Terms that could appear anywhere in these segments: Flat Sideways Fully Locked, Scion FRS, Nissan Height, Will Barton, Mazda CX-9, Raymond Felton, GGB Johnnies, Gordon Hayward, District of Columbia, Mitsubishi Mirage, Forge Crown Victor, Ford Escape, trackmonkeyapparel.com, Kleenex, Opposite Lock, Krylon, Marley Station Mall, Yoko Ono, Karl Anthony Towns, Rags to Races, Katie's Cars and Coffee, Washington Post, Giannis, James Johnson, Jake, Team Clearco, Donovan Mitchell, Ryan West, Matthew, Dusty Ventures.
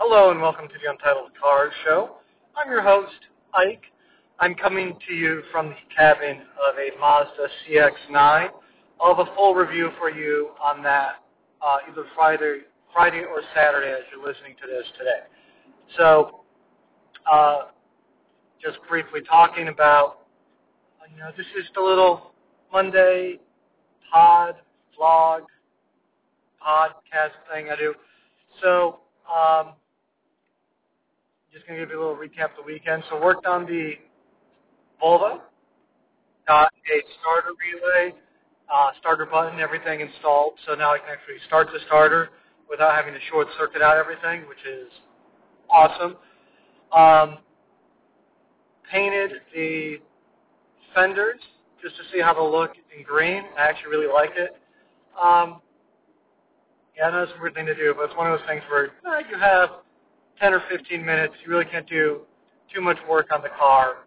Hello and welcome to the Untitled Car Show. I'm your host, Ike. I'm coming to you from the cabin of a Mazda CX-9. I'll have a full review for you on that either Friday or Saturday as you're listening to this today. So just briefly talking about, this is the little Monday podcast thing I do. So just going to give you a little recap of the weekend. So worked on the Volvo, got a starter relay, starter button, everything installed. So now I can actually start the starter without having to short circuit out everything, which is awesome. Painted the fenders just to see how they look in green. I actually really like it. I know it's a weird thing to do, but it's one of those things where you have 10 or 15 minutes. You really can't do too much work on the car.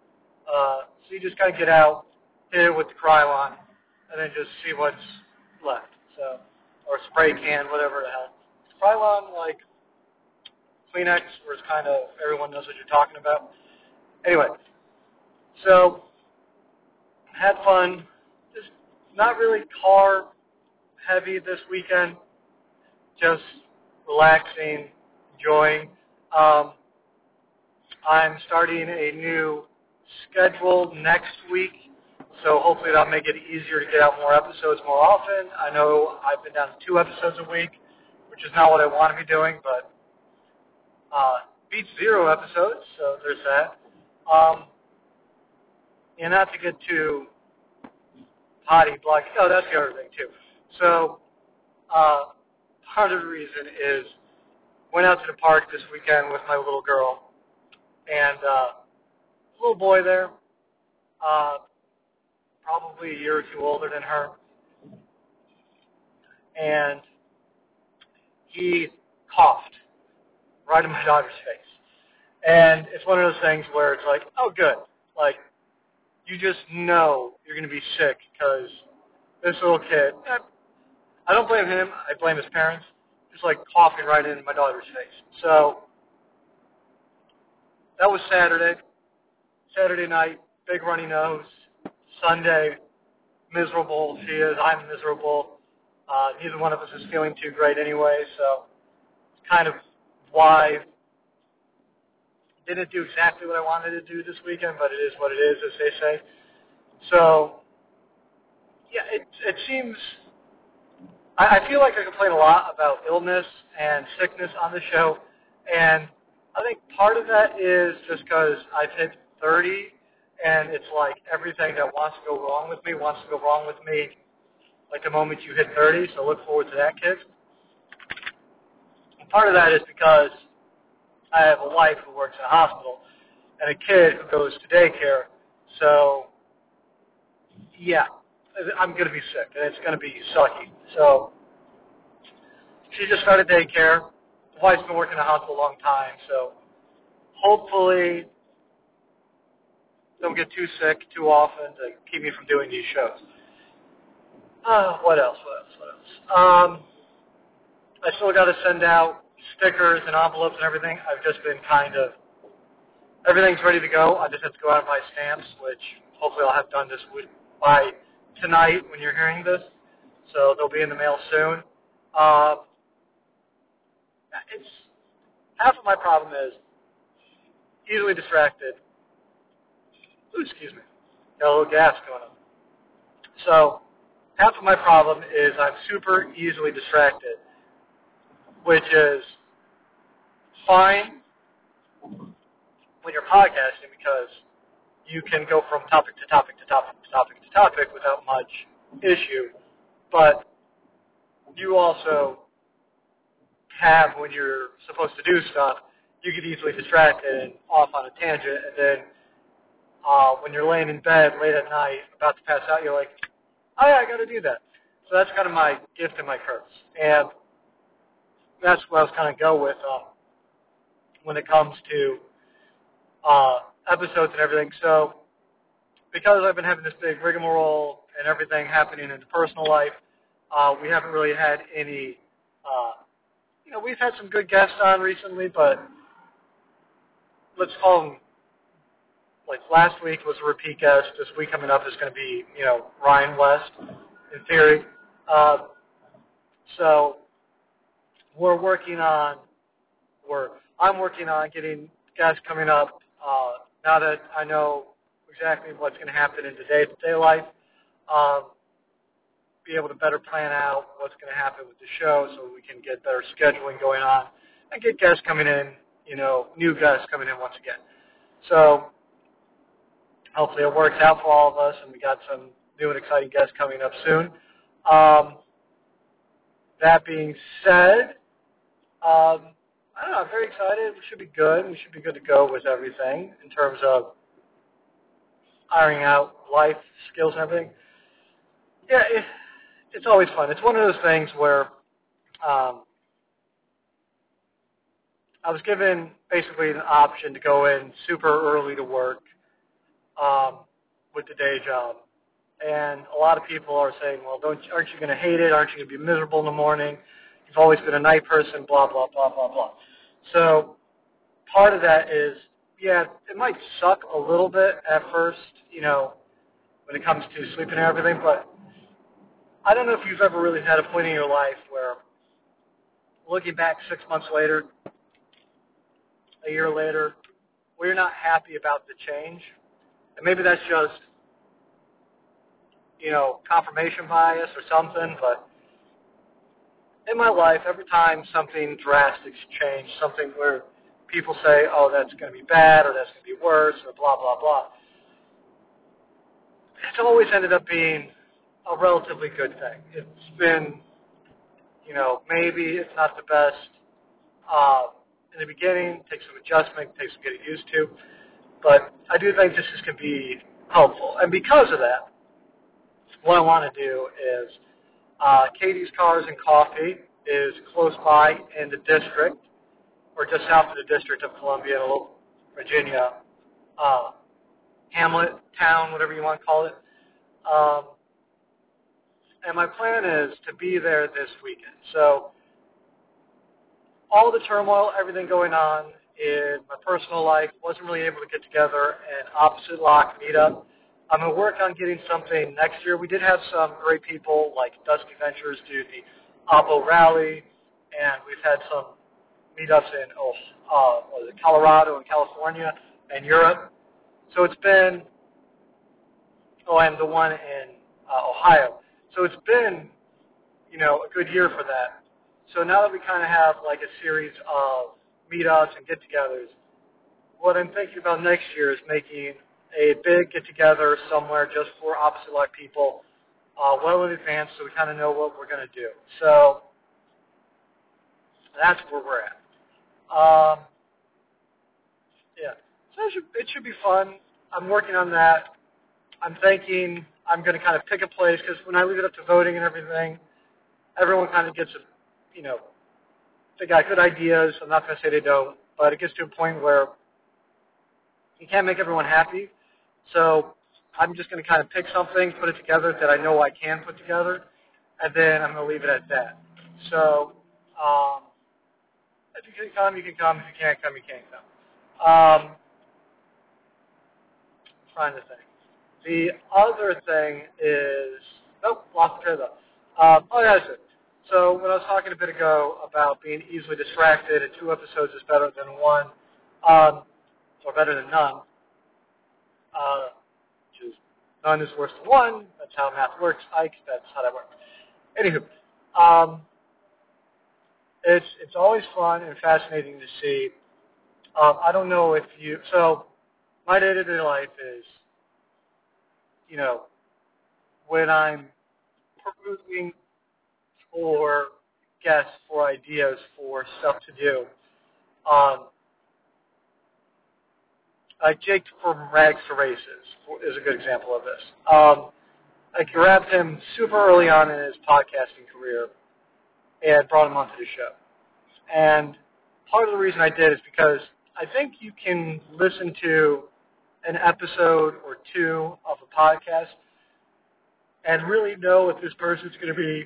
So you just kind of get out, hit it with the Krylon, and then just see what's left. So, or spray can, whatever the hell. Krylon, like Kleenex, where it's kind of everyone knows what you're talking about. Anyway, so had fun. Just not really car heavy this weekend. Just relaxing, enjoying. I'm starting a new schedule next week, so hopefully that'll make it easier to get out more episodes more often. I know I've been down to 2 episodes a week, which is not what I want to be doing, but beats 0 episodes, so there's that. And not to get too potty blocked. Oh, that's the other thing, too. So part of the reason is went out to the park this weekend with my little girl, and little boy there, probably a year or 2 older than her, and he coughed right in my daughter's face. And it's one of those things where it's like, oh, good. Like, you just know you're going to be sick because this little kid, I don't blame him. I blame his parents. Just like coughing right into my daughter's face. So that was Saturday. Saturday night, big runny nose. Sunday, miserable. She is. I'm miserable. Neither one of us is feeling too great anyway. So it's kind of why I didn't do exactly what I wanted to do this weekend, but it is what it is, as they say. So yeah, it seems. I feel like I complain a lot about illness and sickness on the show, and I think part of that is just because I've hit 30, and it's like everything that wants to go wrong with me, like the moment you hit 30, so look forward to that, kids. And part of that is because I have a wife who works in a hospital and a kid who goes to daycare, so yeah. I'm going to be sick, and it's going to be sucky. So she just started daycare. The wife's been working in the hospital a long time, so hopefully don't get too sick too often to keep me from doing these shows. What else? I still got to send out stickers and envelopes and everything. I've just been everything's ready to go. I just have to go out and buy stamps, which hopefully I'll have done this week by tonight when you're hearing this, so they'll be in the mail soon. It's half of my problem is easily distracted. Ooh, excuse me, got a little gas going on. So half of my problem is I'm super easily distracted, which is fine when you're podcasting because you can go from topic to topic without much issue, but you also have, when you're supposed to do stuff, you get easily distracted and off on a tangent, and then when you're laying in bed late at night about to pass out, you're like, oh yeah, I got to do that. So that's kind of my gift and my curse, and that's what I was kind of go with when it comes to episodes and everything. So because I've been having this big rigmarole and everything happening in the personal life, we haven't really had any you know, we've had some good guests on recently, but let's call them, like last week was a repeat guest. This week coming up is going to be, you know, Ryan West, in theory. So we're working on, I'm working on getting guests coming up now that I know exactly what's going to happen in day-to-day life. Be able to better plan out what's going to happen with the show so we can get better scheduling going on and get guests coming in, you know, new guests coming in once again. So hopefully it works out for all of us, and we got some new and exciting guests coming up soon. That being said, I don't know, I'm very excited. We should be good. We should be good to go with everything in terms of ironing out life, skills, and everything. Yeah, it's always fun. It's one of those things where I was given basically an option to go in super early to work with the day job. And a lot of people are saying, well, aren't you going to hate it? Aren't you going to be miserable in the morning? You've always been a night person, blah, blah, blah, blah, blah. So part of that is, yeah, it might suck a little bit at first, you know, when it comes to sleeping and everything, but I don't know if you've ever really had a point in your life where looking back 6 months later, a year later, where you're not happy about the change. And maybe that's just, you know, confirmation bias or something, but in my life, every time something drastic's changed, something where people say, oh, that's going to be bad or that's going to be worse or blah, blah, blah, it's always ended up being a relatively good thing. It's been, you know, maybe it's not the best in the beginning, takes some adjustment, takes some getting used to, but I do think this is going to be helpful. And because of that, what I want to do is Katie's Cars and Coffee is close by in the district, or just south of the District of Columbia in a little Virginia hamlet, town, whatever you want to call it. And my plan is to be there this weekend. So all the turmoil, everything going on in my personal life, wasn't really able to get together an Opposite Lock meetup. I'm going to work on getting something next year. We did have some great people like Dusty Ventures do the Oppo Rally, and we've had some meetups in Colorado and California and Europe. So it's been, and the one in Ohio. So it's been, you know, a good year for that. So now that we kind of have like a series of meetups and get-togethers, what I'm thinking about next year is making a big get-together somewhere just for Opposite Lock people well in advance so we kind of know what we're going to do. So that's where we're at. Yeah. So it should be fun. I'm working on that. I'm thinking I'm going to kind of pick a place because when I leave it up to voting and everything, everyone kind of gets, you know, they got good ideas. I'm not going to say they don't, but it gets to a point where you can't make everyone happy. So I'm just going to kind of pick something, put it together that I know I can put together, and then I'm going to leave it at that. So if you can come, you can come. If you can't come, you can't come. I'm trying to think. The other thing is, lost the trail though. That's it. So when I was talking a bit ago about being easily distracted, and 2 episodes is better than 1, or better than none, which is none is worse than 1. That's how math works, Ike. That's how that works. Anywho, it's always fun and fascinating to see. I don't know if you, so my day-to-day life is, you know, when I'm perusing for guests for ideas for stuff to do. Like Jake from Rags to Races is a good example of this. I grabbed him super early on in his podcasting career and brought him onto the show. And part of the reason I did is because I think you can listen to an episode or 2 of a podcast and really know if this person's going to be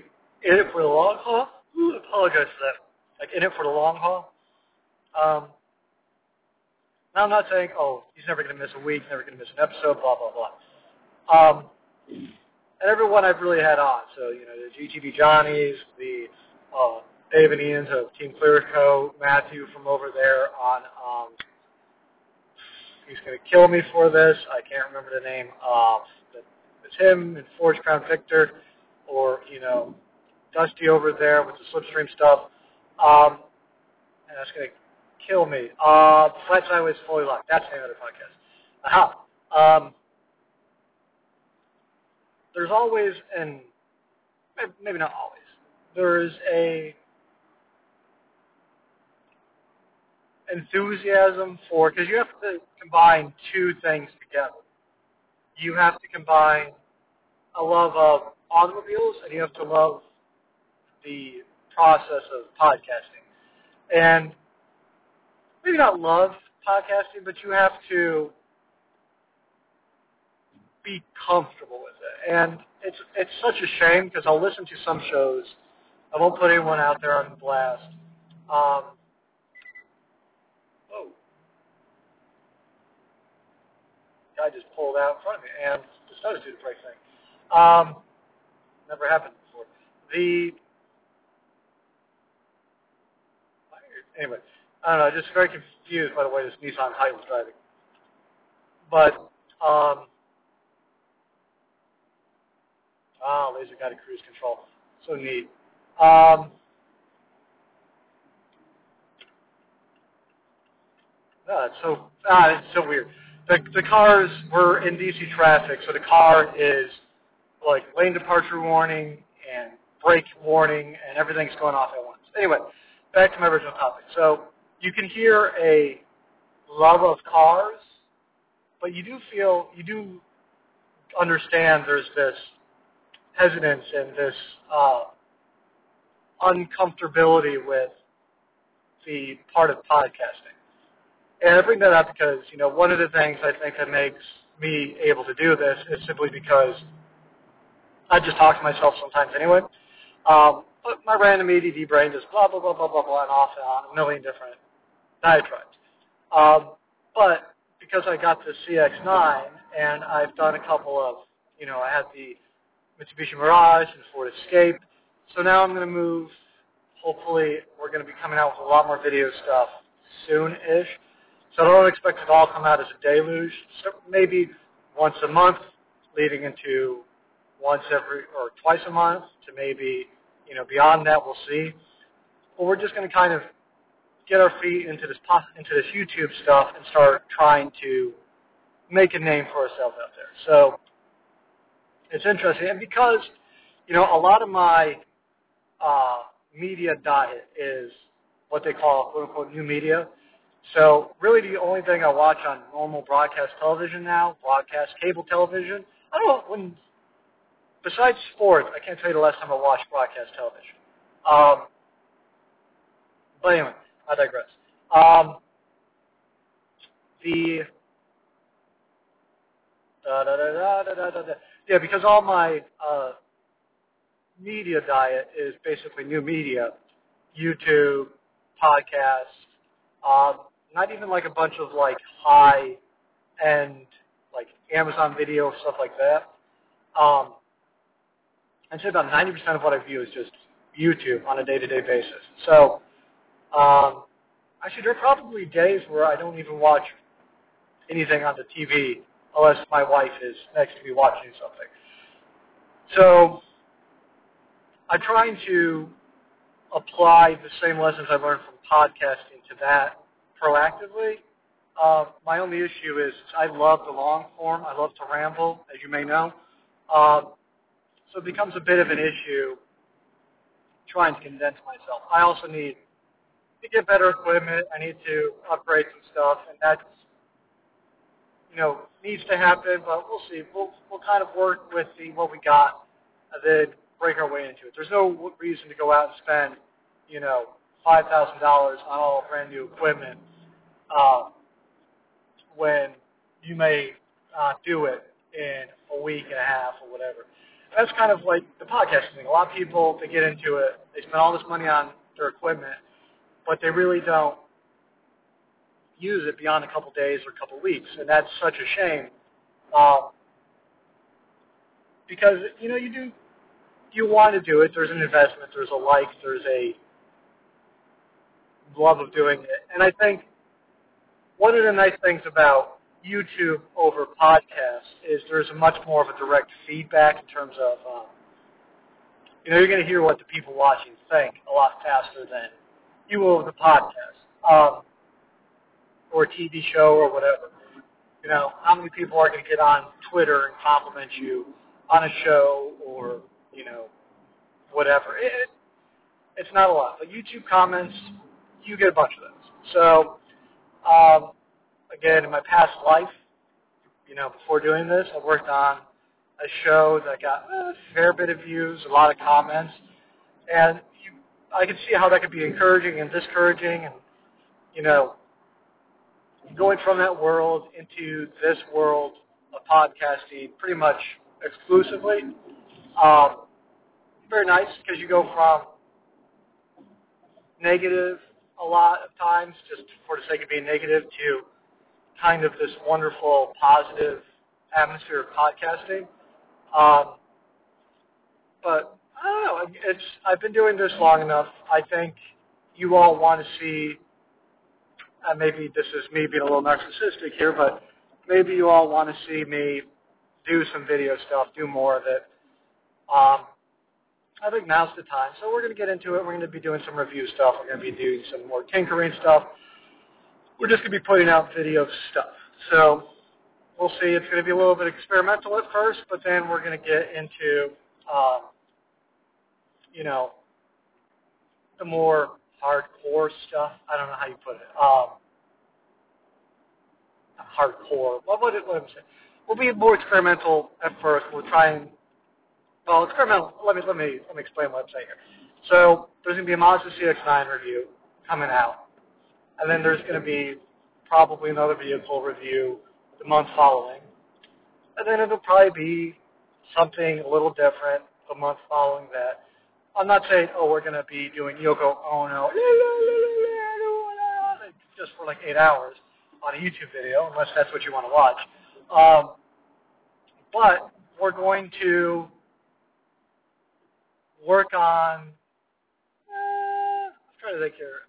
in it for the long haul. I apologize for that. like in it for the long haul. Now I'm not saying, oh, he's never going to miss a week, never going to miss an episode, blah, blah, blah. And everyone I've really had on, so, you know, the GGB Johnnies, the Dave and Ian's of Team Clearco, Matthew from over there on, he's going to kill me for this, I can't remember the name, it's him and Forge Crown Victor, or, you know, Dusty over there with the slipstream stuff, and that's going to kill me. Flat Sideways Fully Locked. That's the other podcast. Aha. There's always, and maybe not always, there's a enthusiasm for, because you have to combine two things together. You have to combine a love of automobiles, and you have to love the process of podcasting. And maybe not love podcasting, but you have to be comfortable with it. And it's such a shame, because I'll listen to some shows. I won't put anyone out there on blast. Oh, guy just pulled out in front of me and decided to do the brake thing. Never happened before. Anyway, I don't know, just very confused by the way this Nissan Height was driving. But, laser-guided cruise control. So neat. No, it's so weird. The cars were in DC traffic, so the car is, like, lane departure warning and brake warning, and everything's going off at once. Anyway, back to my original topic. So you can hear a love of cars, but you do understand there's this hesitance and this uncomfortability with the part of podcasting. And I bring that up because, you know, one of the things I think that makes me able to do this is simply because I just talk to myself sometimes anyway. But my random ADD brain just blah, blah, blah, blah, blah, blah, and off and on, a million different diatribes. But because I got the CX-9 and I've done a couple of, you know, I had the Mitsubishi Mirage and Ford Escape, so now I'm going to move, hopefully we're going to be coming out with a lot more video stuff soon-ish. So I don't expect it to all come out as a deluge, so maybe once a month leading into twice a month to maybe, you know, beyond that we'll see. But we're just going to kind of get our feet into this YouTube stuff and start trying to make a name for ourselves out there. So it's interesting. And because, you know, a lot of my media diet is what they call, quote-unquote, new media. So really the only thing I watch on normal broadcast television now, broadcast cable television, I don't know, besides sports, I can't tell you the last time I watched broadcast television. But anyway, I digress. Yeah, because all my media diet is basically new media, YouTube, podcasts, not even like a bunch of like high-end like Amazon video, stuff like that. I'd say about 90% of what I view is just YouTube on a day-to-day basis. So actually there are probably days where I don't even watch anything on the TV unless my wife is next to me watching something. So I'm trying to apply the same lessons I learned from podcasting to that proactively. My only issue is I love the long form. I love to ramble, as you may know. So it becomes a bit of an issue trying to condense myself. I also need to get better equipment. I need to upgrade some stuff, and that's, you know, needs to happen, but we'll see. We'll kind of work with what we got and then break our way into it. There's no reason to go out and spend, you know, $5,000 on all brand new equipment when you may do it in a week and a half or whatever. That's kind of like the podcasting thing. A lot of people, they get into it, they spend all this money on their equipment, but they really don't use it beyond a couple days or a couple weeks, and that's such a shame. Because, you know, you want to do it. There's an investment. There's a like. There's a love of doing it. And I think one of the nice things about YouTube over podcasts is there's much more of a direct feedback in terms of, you know, you're going to hear what the people watching think a lot faster than you will with the podcast or a TV show or whatever. You know, how many people are going to get on Twitter and compliment you on a show or, you know, whatever? It's not a lot. But YouTube comments, you get a bunch of those. So, again, in my past life, you know, before doing this, I worked on a show that got a fair bit of views, a lot of comments. And I could see how that could be encouraging and discouraging and, you know, going from that world into this world of podcasting pretty much exclusively. Very nice, because you go from negative a lot of times, just for the sake of being negative, to kind of this wonderful, positive atmosphere of podcasting. But I don't know, I've been doing this long enough. I think you all want to see... maybe this is me being a little narcissistic here, but maybe you all want to see me do some video stuff, do more of it. I think now's the time. So we're going to get into it. We're going to be doing some review stuff. We're going to be doing some more tinkering stuff. We're just going to be putting out video stuff. So we'll see. It's going to be a little bit experimental at first, but then we're going to get into, you know, the more hardcore stuff. I don't know how you put it. Hardcore. What am I saying? We'll be more experimental at first. We'll try and, well, experimental. Let me explain what I'm saying here. So there's going to be a Mazda CX-9 review coming out, and then there's going to be probably another vehicle review the month following, and then it'll probably be something a little different the month following that. I'm not saying, oh, we're going to be doing Yoko Ono just for like 8 hours on a YouTube video, unless that's what you want to watch. But we're going to work on, I'm trying to think here,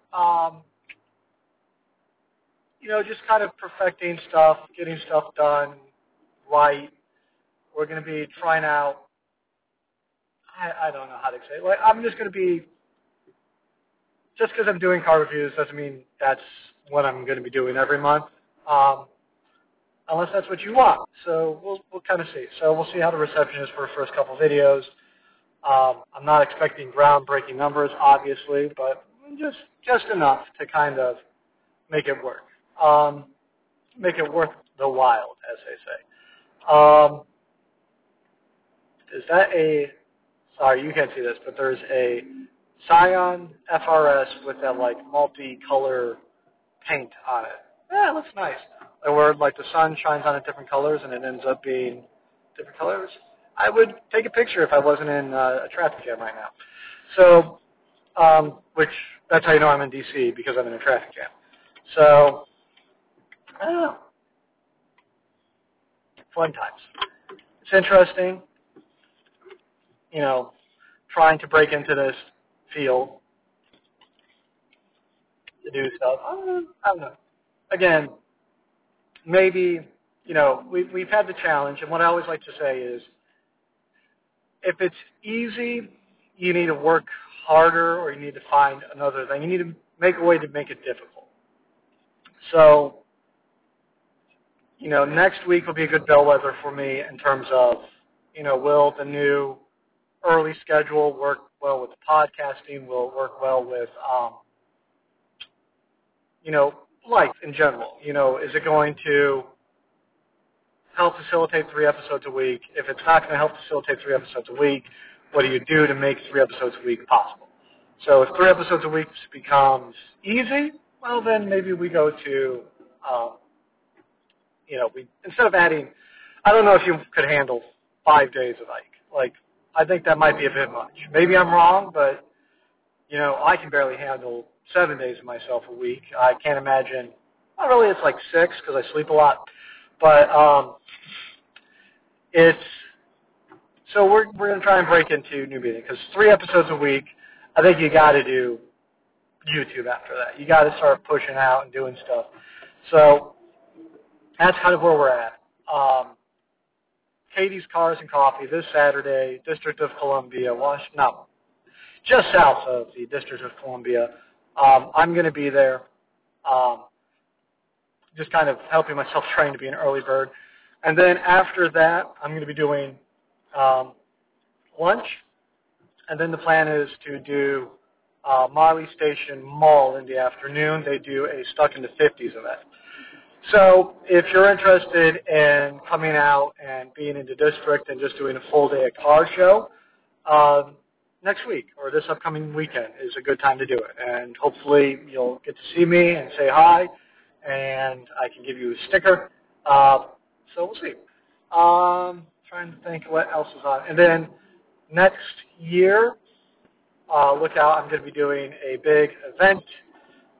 you know, just kind of perfecting stuff, getting stuff done right. We're going to be trying out, I don't know how to say it. Like, I'm just going to be, just because I'm doing car reviews doesn't mean that's what I'm going to be doing every month, unless that's what you want. So we'll kind of see. So we'll see how the reception is for the first couple videos. I'm not expecting groundbreaking numbers, obviously, but just enough to kind of make it work. Make it worth the while, as they say. Is that a... Sorry, you can't see this, but there's a Scion FRS with that, like, multi-color paint on it. Yeah, it looks nice. And where, like, the sun shines on it different colors and it ends up being different colors. I would take a picture if I wasn't in a traffic jam right now. So, which, that's how you know I'm in D.C., because I'm in a traffic jam. So, I don't know. Fun times. It's interesting. You know, trying to break into this field to do stuff. I don't know. Again, maybe, you know, we've had the challenge, and what I always like to say is, if it's easy, you need to work harder or you need to find another thing. You need to make a way to make it difficult. So, you know, next week will be a good bellwether for me in terms of, you know, will the new early schedule work well with podcasting, will work well with, you know, life in general. You know, is it going to help facilitate 3 episodes a week? If it's not going to help facilitate 3 episodes a week, what do you do to make 3 episodes a week possible? So if 3 episodes a week becomes easy, well, then maybe we go to, you know, we instead of adding, I don't know if you could handle 5 days of like, I think that might be a bit much. Maybe I'm wrong, but, you know, I can barely handle 7 days to myself a week. I can't imagine, not really, it's like six because I sleep a lot, but it's, so we're going to try and break into new media because 3 episodes a week, I think you got to do YouTube after that. You got to start pushing out and doing stuff. So that's kind of where we're at. Katie's Cars and Coffee this Saturday, District of Columbia, Washington, no, just south of the District of Columbia. I'm going to be there, just kind of helping myself train to be an early bird. And then after that, I'm going to be doing lunch. And then the plan is to do Marley Station Mall in the afternoon. They do a Stuck in the 50s event. So if you're interested in coming out and being in the district and just doing a full day of car show, next week or this upcoming weekend is a good time to do it. And hopefully you'll get to see me and say hi, and I can give you a sticker. So we'll see. Trying to think what else is on. And then next year, look out, I'm going to be doing a big event.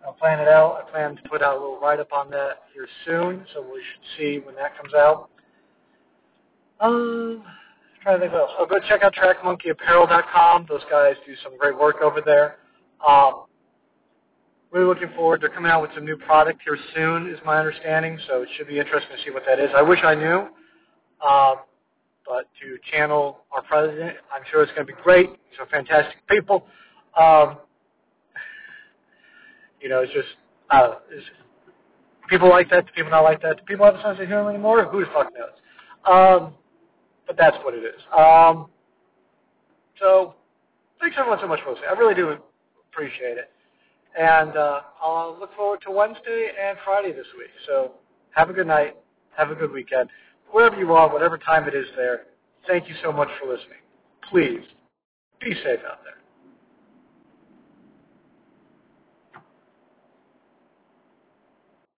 I'll plan it out. I plan to put out a little write-up on that here soon, so we should see when that comes out. Trying to think what else. Oh, go check out trackmonkeyapparel.com. Those guys do some great work over there. Really looking forward. They're coming out with some new product here soon, is my understanding, so it should be interesting to see what that is. I wish I knew, but to channel our president, I'm sure it's going to be great. These are fantastic people. You know, it's just, it's, people like that, do people not like that? Do people have a sense of humor anymore? Who the fuck knows? But that's what it is. So thanks everyone so much for listening. I really do appreciate it. And I'll look forward to Wednesday and Friday this week. So have a good night. Have a good weekend. Wherever you are, whatever time it is there, thank you so much for listening. Please be safe out there.